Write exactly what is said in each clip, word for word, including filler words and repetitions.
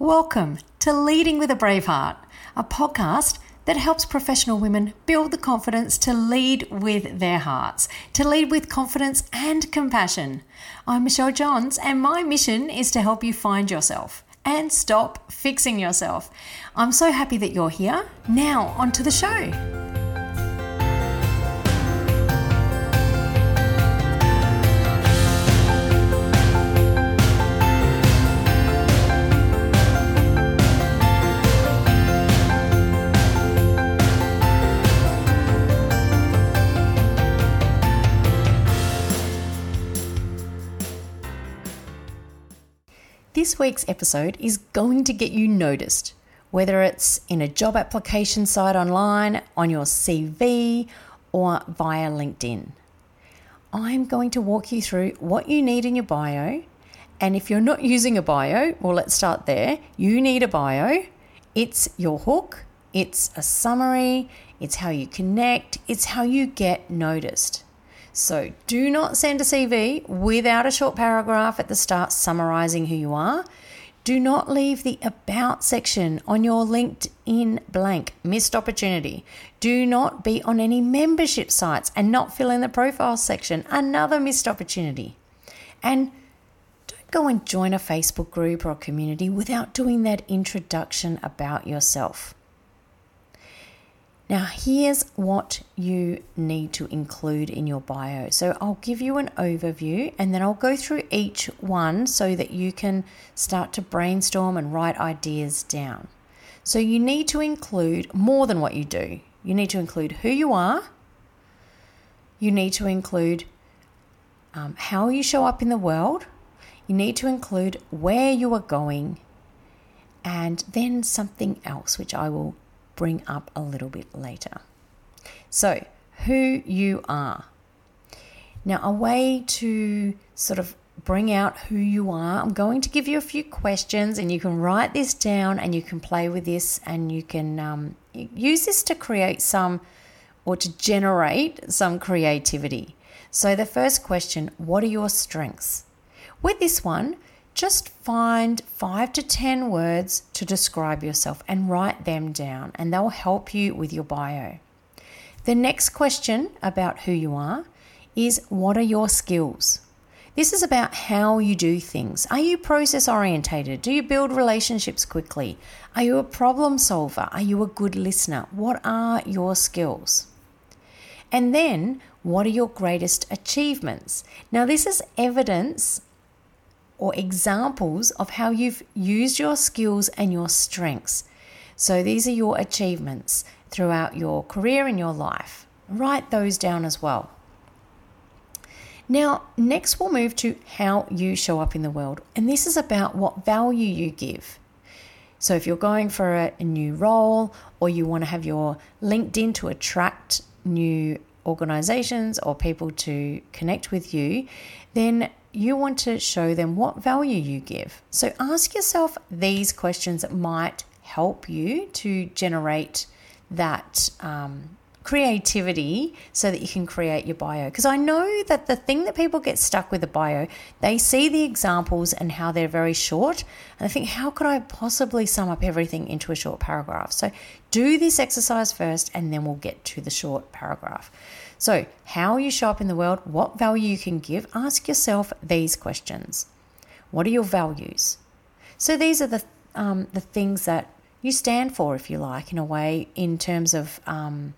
Welcome to Leading with a Brave Heart, a podcast that helps professional women build the confidence to lead with their hearts, to lead with confidence and compassion. I'm Michelle Johns, and my mission is to help you find yourself and stop fixing yourself. I'm so happy that you're here. Now, onto the show. This week's episode is going to get you noticed, whether it's in a job application site online, on your C V, or via LinkedIn. I'm going to walk you through what you need in your bio, and if you're not using a bio, well, let's start there. You need a bio. It's your hook, it's a summary, it's how you connect, it's how you get noticed. So do not send a C V without a short paragraph at the start summarising who you are. Do not leave the About section on your LinkedIn blank. Missed opportunity. Do not be on any membership sites and not fill in the profile section. Another missed opportunity. And don't go and join a Facebook group or a community without doing that introduction about yourself. Now, here's what you need to include in your bio. So I'll give you an overview and then I'll go through each one so that you can start to brainstorm and write ideas down. So you need to include more than what you do. You need to include who you are. You need to include um, how you show up in the world. You need to include where you are going, and then something else, which I will bring up a little bit later. So, who you are. Now, a way to sort of bring out who you are, I'm going to give you a few questions, and you can write this down and you can play with this, and you can um, use this to create some or to generate some creativity. So the first question, what are your strengths? With this one, just find five to ten words to describe yourself and write them down, and they'll help you with your bio. The next question about who you are is, what are your skills? This is about how you do things. Are you process orientated? Do you build relationships quickly? Are you a problem solver? Are you a good listener? What are your skills? And then, what are your greatest achievements? Now, this is evidence or examples of how you've used your skills and your strengths. So these are your achievements throughout your career and your life. Write those down as well. Now, next we'll move to how you show up in the world. And this is about what value you give. So if you're going for a, a new role, or you want to have your LinkedIn to attract new organizations or people to connect with you, then you want to show them what value you give. So ask yourself these questions that might help you to generate that um, creativity so that you can create your bio. Because I know that the thing that people get stuck with a bio, they see the examples and how they're very short, and they think, how could I possibly sum up everything into a short paragraph? So do this exercise first, and then we'll get to the short paragraph. So how you show up in the world, what value you can give, ask yourself these questions. What are your values? So these are the um, the things that you stand for, if you like, in a way, in terms of um,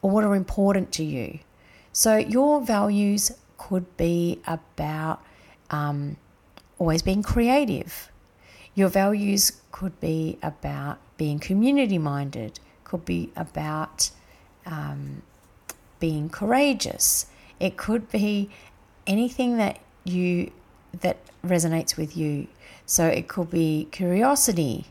or what are important to you. So your values could be about um, always being creative. Your values could be about being community-minded, could be about um, being courageous. It could be anything that you that resonates with you. So it could be curiosity.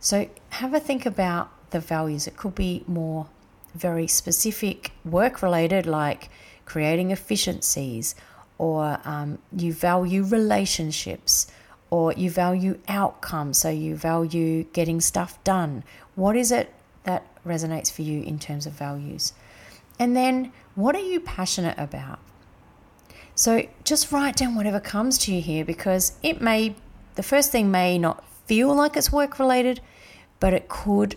So have a think about the values. It could be more very specific work related, like creating efficiencies, or um, you value relationships, or you value outcomes. So you value getting stuff done. What is it that resonates for you in terms of values? And then, what are you passionate about? So just write down whatever comes to you here, because it may, the first thing may not feel like it's work-related, but it could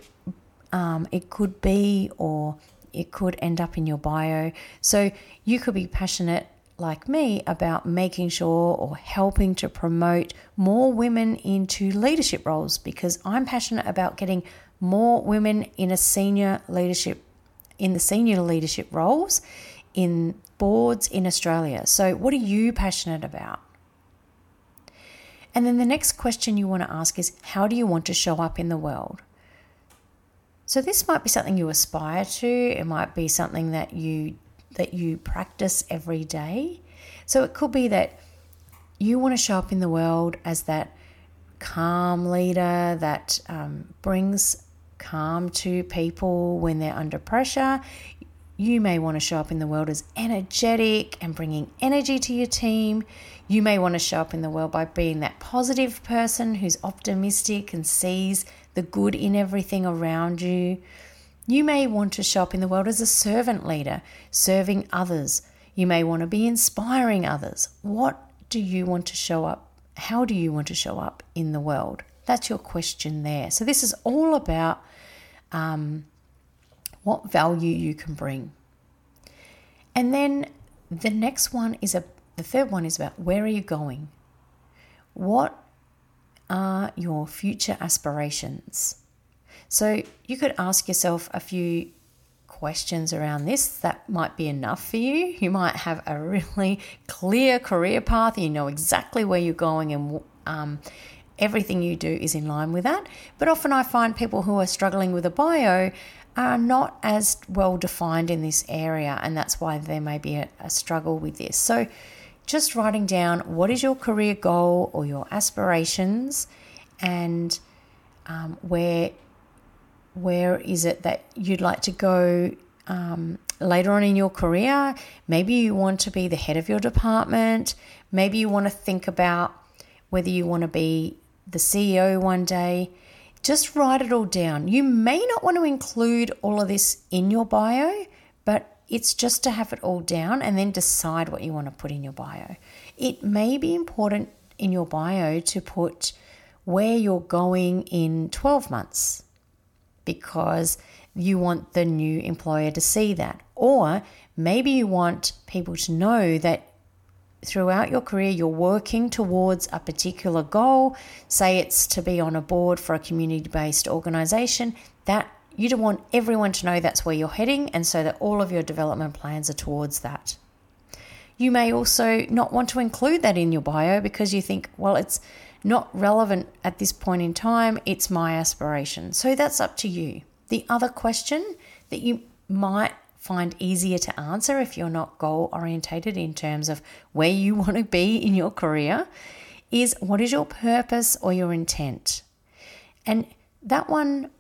um, it could be, or it could end up in your bio. So you could be passionate like me about making sure or helping to promote more women into leadership roles, because I'm passionate about getting more women in a senior leadership in the senior leadership roles in boards in Australia. So what are you passionate about? And then the next question you want to ask is, how do you want to show up in the world? So this might be something you aspire to. It might be something that you that you practice every day. So it could be that you want to show up in the world as that calm leader that um, brings calm to people when they're under pressure. You may want to show up in the world as energetic and bringing energy to your team. You may want to show up in the world by being that positive person who's optimistic and sees the good in everything around you. You may want to show up in the world as a servant leader, serving others. You may want to be inspiring others. What do you want to show up? How do you want to show up in the world? That's your question there. So this is all about um, what value you can bring. And then the next one is a, the third one is about, where are you going? What are your future aspirations? So you could ask yourself a few questions around this that might be enough for you. You might have a really clear career path. You know exactly where you're going, and um, everything you do is in line with that. But often I find people who are struggling with a bio are not as well defined in this area, and that's why there may be a, a struggle with this. So just writing down, what is your career goal or your aspirations, and um, where... Where is it that you'd like to go um, later on in your career? Maybe you want to be the head of your department. Maybe you want to think about whether you want to be the C E O one day. Just write it all down. You may not want to include all of this in your bio, but it's just to have it all down and then decide what you want to put in your bio. It may be important in your bio to put where you're going in twelve months. Because you want the new employer to see that. Or maybe you want people to know that throughout your career you're working towards a particular goal. Say it's to be on a board for a community-based organisation. That you don't want everyone to know that's where you're heading, and so that all of your development plans are towards that. You may also not want to include that in your bio because you think, well, it's not relevant at this point in time, it's my aspiration. So that's up to you. The other question that you might find easier to answer if you're not goal orientated in terms of where you want to be in your career is, what is your purpose or your intent? And that one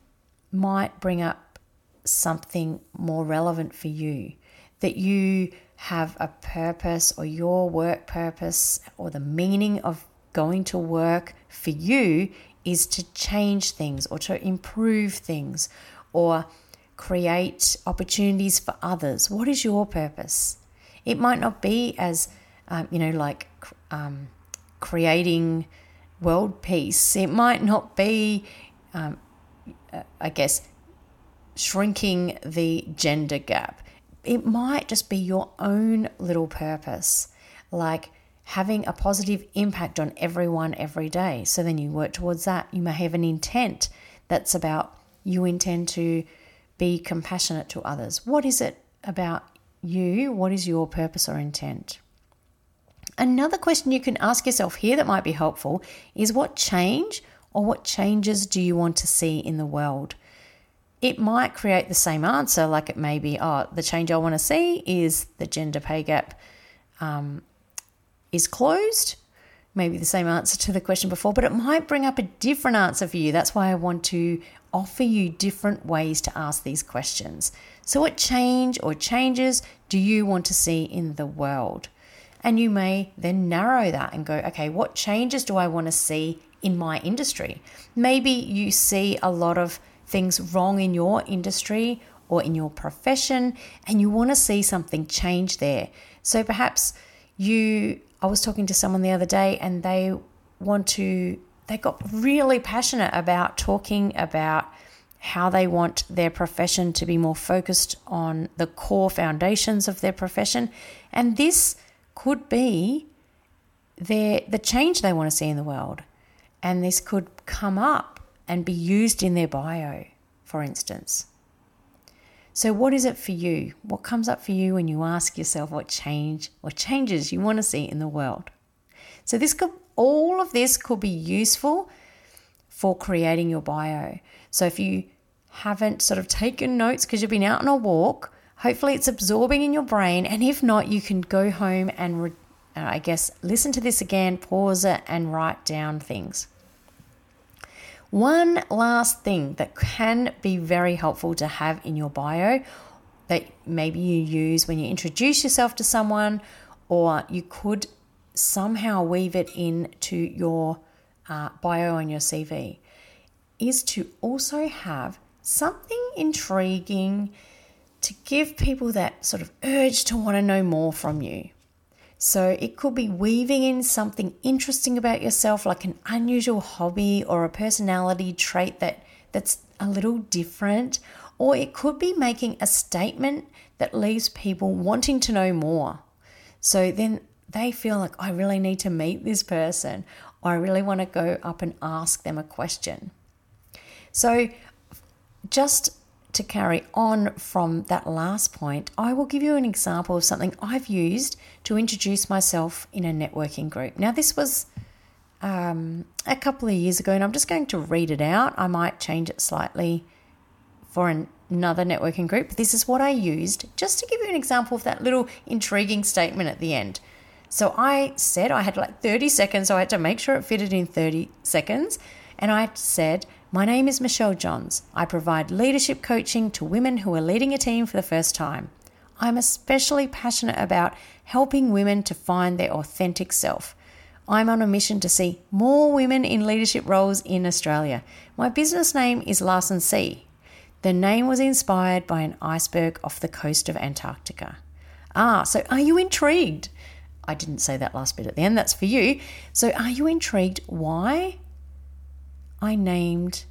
might bring up something more relevant for you, that you have a purpose, or your work purpose, or the meaning of going to work for you is to change things or to improve things or create opportunities for others. What is your purpose? It might not be as, um, you know, like um, creating world peace. It might not be, um, I guess, shrinking the gender gap. It might just be your own little purpose, like having a positive impact on everyone every day. So then you work towards that. You may have an intent that's about, you intend to be compassionate to others. What is it about you? What is your purpose or intent? Another question you can ask yourself here that might be helpful is, what change or what changes do you want to see in the world? It might create the same answer, like it may be, oh, the change I want to see is the gender pay gap um, is closed. Maybe the same answer to the question before, but it might bring up a different answer for you. That's why I want to offer you different ways to ask these questions. So what change or changes do you want to see in the world? And you may then narrow that and go, okay, what changes do I want to see in my industry? Maybe you see a lot of things wrong in your industry or in your profession, and you want to see something change there. So perhaps you I was talking to someone the other day, and they want to they got really passionate about talking about how they want their profession to be more focused on the core foundations of their profession. And this could be their, the change they want to see in the world. And this could come up and be used in their bio, for instance. So what is it for you? What comes up for you when you ask yourself what change or changes you want to see in the world? So this could, all of this could be useful for creating your bio. So if you haven't sort of taken notes because you've been out on a walk, hopefully it's absorbing in your brain. And if not, you can go home and, re- uh, I guess, listen to this again, pause it and write down things. One last thing that can be very helpful to have in your bio that maybe you use when you introduce yourself to someone, or you could somehow weave it into your Uh, bio on your C V, is to also have something intriguing to give people that sort of urge to want to know more from you. So it could be weaving in something interesting about yourself, like an unusual hobby or a personality trait that, that's a little different, or it could be making a statement that leaves people wanting to know more. So then they feel like, I really need to meet this person, or I really want to go up and ask them a question. So just to carry on from that last point, I will give you an example of something I've used to introduce myself in a networking group. Now, this was um, a couple of years ago, and I'm just going to read it out. I might change it slightly for an another networking group. This is what I used just to give you an example of that little intriguing statement at the end. So I said, I had like thirty seconds, so I had to make sure it fitted in thirty seconds. And I said, my name is Michelle Johns. I provide leadership coaching to women who are leading a team for the first time. I'm especially passionate about helping women to find their authentic self. I'm on a mission to see more women in leadership roles in Australia. My business name is Larsen C. The name was inspired by an iceberg off the coast of Antarctica. Ah, so are you intrigued? I didn't say that last bit at the end, that's for you. So are you intrigued why I named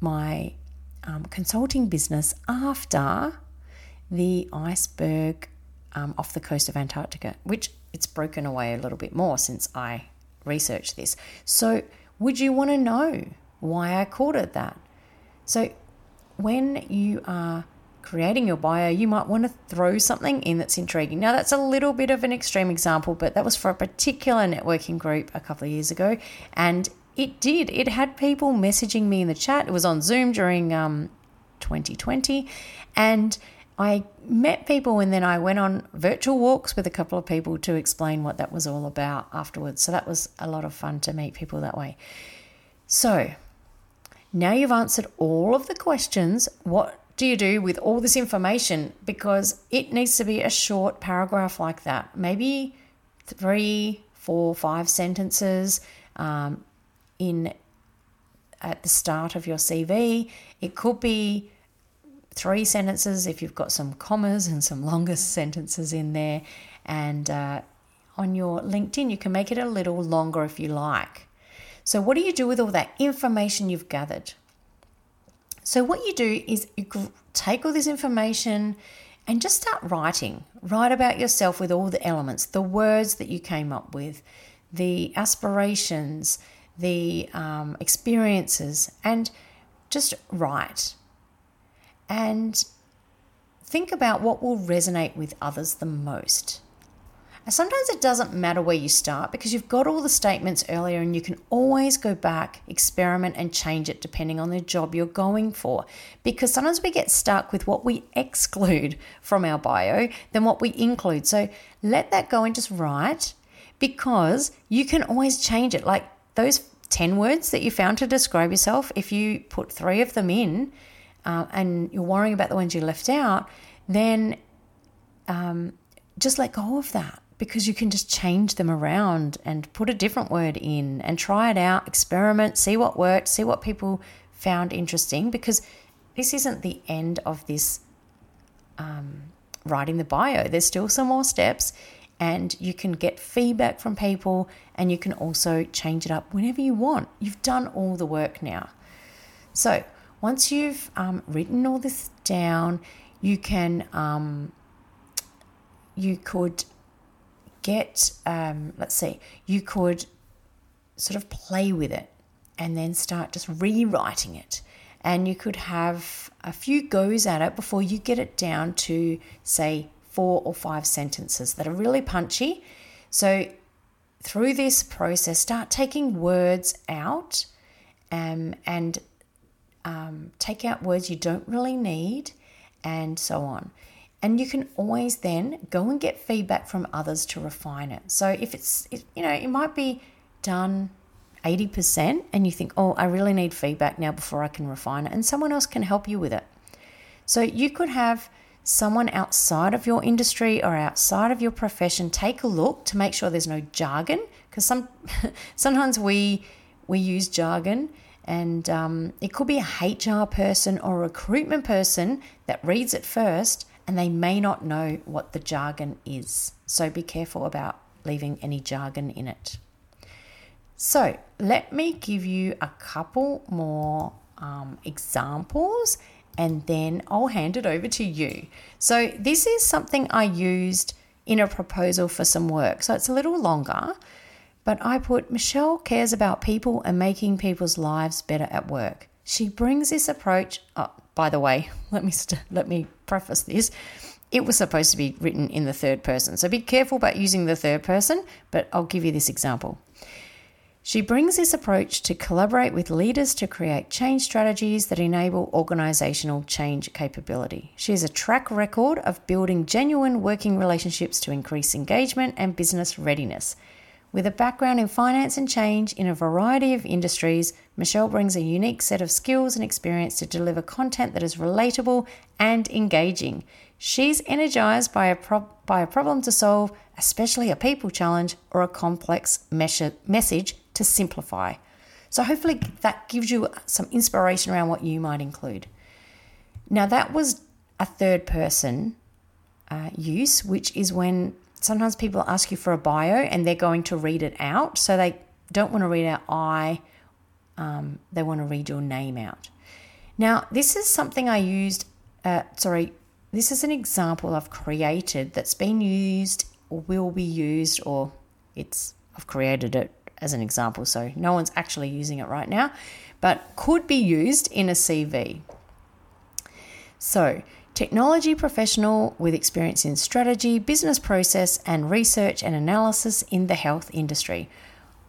my um, consulting business after the iceberg um, off the coast of Antarctica, which it's broken away a little bit more since I researched this. So would you want to know why I called it that? So when you are creating your bio, you might want to throw something in that's intriguing. Now, that's a little bit of an extreme example, but that was for a particular networking group a couple of years ago, and it did. It had people messaging me in the chat. It was on Zoom during um, twenty twenty, and I met people, and then I went on virtual walks with a couple of people to explain what that was all about afterwards. So that was a lot of fun to meet people that way. So now you've answered all of the questions. What do you do with all this information? Because it needs to be a short paragraph like that, maybe three, four, five sentences um, in at the start of your C V. It could be three sentences if you've got some commas and some longer sentences in there. And uh, on your LinkedIn, you can make it a little longer if you like. So what do you do with all that information you've gathered? So what you do is you take all this information and just start writing. Write about yourself with all the elements, the words that you came up with, the aspirations, the um, experiences, and just write. And think about what will resonate with others the most. And sometimes it doesn't matter where you start because you've got all the statements earlier, and you can always go back, experiment and change it depending on the job you're going for, because sometimes we get stuck with what we exclude from our bio than what we include. So let that go and just write, because you can always change it. Like those ten words that you found to describe yourself, if you put three of them in uh, and you're worrying about the ones you left out, then um, just let go of that, because you can just change them around and put a different word in and try it out, experiment, see what worked, see what people found interesting, because this isn't the end of this um, writing the bio. There's still some more steps, and you can get feedback from people, and you can also change it up whenever you want. You've done all the work now. So once you've um, written all this down, you can um, you could get um, let's see, you could sort of play with it and then start just rewriting it. And you could have a few goes at it before you get it down to, say, four or five sentences that are really punchy. So through this process, start taking words out um, and um, take out words you don't really need, and so on. And you can always then go and get feedback from others to refine it. So if it's, it, you know, it might be done eighty percent and you think, oh, I really need feedback now before I can refine it, and someone else can help you with it. So you could have someone outside of your industry or outside of your profession take a look to make sure there's no jargon, because some sometimes we we use jargon, and um, it could be a H R person or a recruitment person that reads it first, and they may not know what the jargon is. So be careful about leaving any jargon in it. So let me give you a couple more um, examples, and then I'll hand it over to you. So this is something I used in a proposal for some work. So it's a little longer, but I put, Michelle cares about people and making people's lives better at work. She brings this approach. Oh, by the way, let me st- let me preface this. It was supposed to be written in the third person, so be careful about using the third person, but I'll give you this example. She brings this approach to collaborate with leaders to create change strategies that enable organizational change capability. She has a track record of building genuine working relationships to increase engagement and business readiness. With a background in finance and change in a variety of industries, Michelle brings a unique set of skills and experience to deliver content that is relatable and engaging. She's energized by a, pro- by a problem to solve, especially a people challenge or a complex mes- message to simplify. So hopefully that gives you some inspiration around what you might include. Now, that was a third person uh, use, which is when sometimes people ask you for a bio and they're going to read it out. So they don't want to read out I, um, they want to read your name out. Now, this is something I used, uh, sorry, this is an example I've created that's been used or will be used, or it's, I've created it as an example, so no one's actually using it right now, but could be used in a C V. So, technology professional with experience in strategy, business process, and research and analysis in the health industry.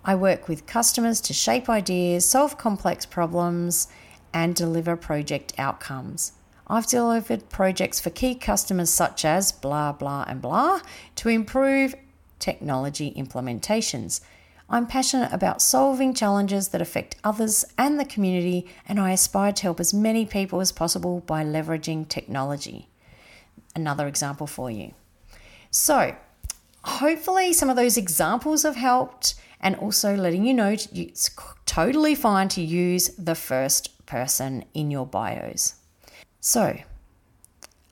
I work with customers to shape ideas, solve complex problems, and deliver project outcomes. I've delivered projects for key customers such as blah, blah, and blah to improve technology implementations. I'm passionate about solving challenges that affect others and the community, and I aspire to help as many people as possible by leveraging technology. Another example for you. So hopefully some of those examples have helped, and also letting you know it's totally fine to use the first person in your bios. So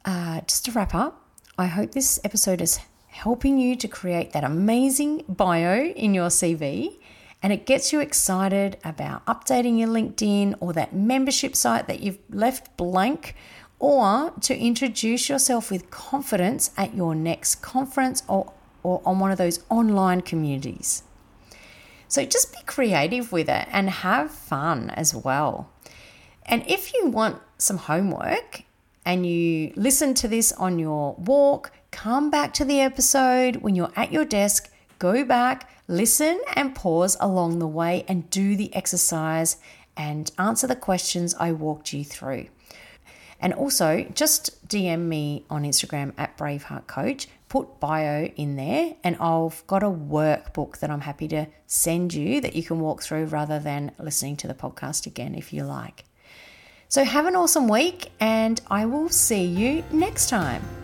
uh, just to wrap up, I hope this episode is helping you to create that amazing bio in your C V, and it gets you excited about updating your LinkedIn or that membership site that you've left blank, or to introduce yourself with confidence at your next conference or, or on one of those online communities. So just be creative with it and have fun as well. And if you want some homework and you listen to this on your walk, come back to the episode when you're at your desk, go back, listen and pause along the way and do the exercise and answer the questions I walked you through. And also just D M me on Instagram at BraveheartCoach, put bio in there, and I've got a workbook that I'm happy to send you that you can walk through rather than listening to the podcast again if you like. So have an awesome week, and I will see you next time.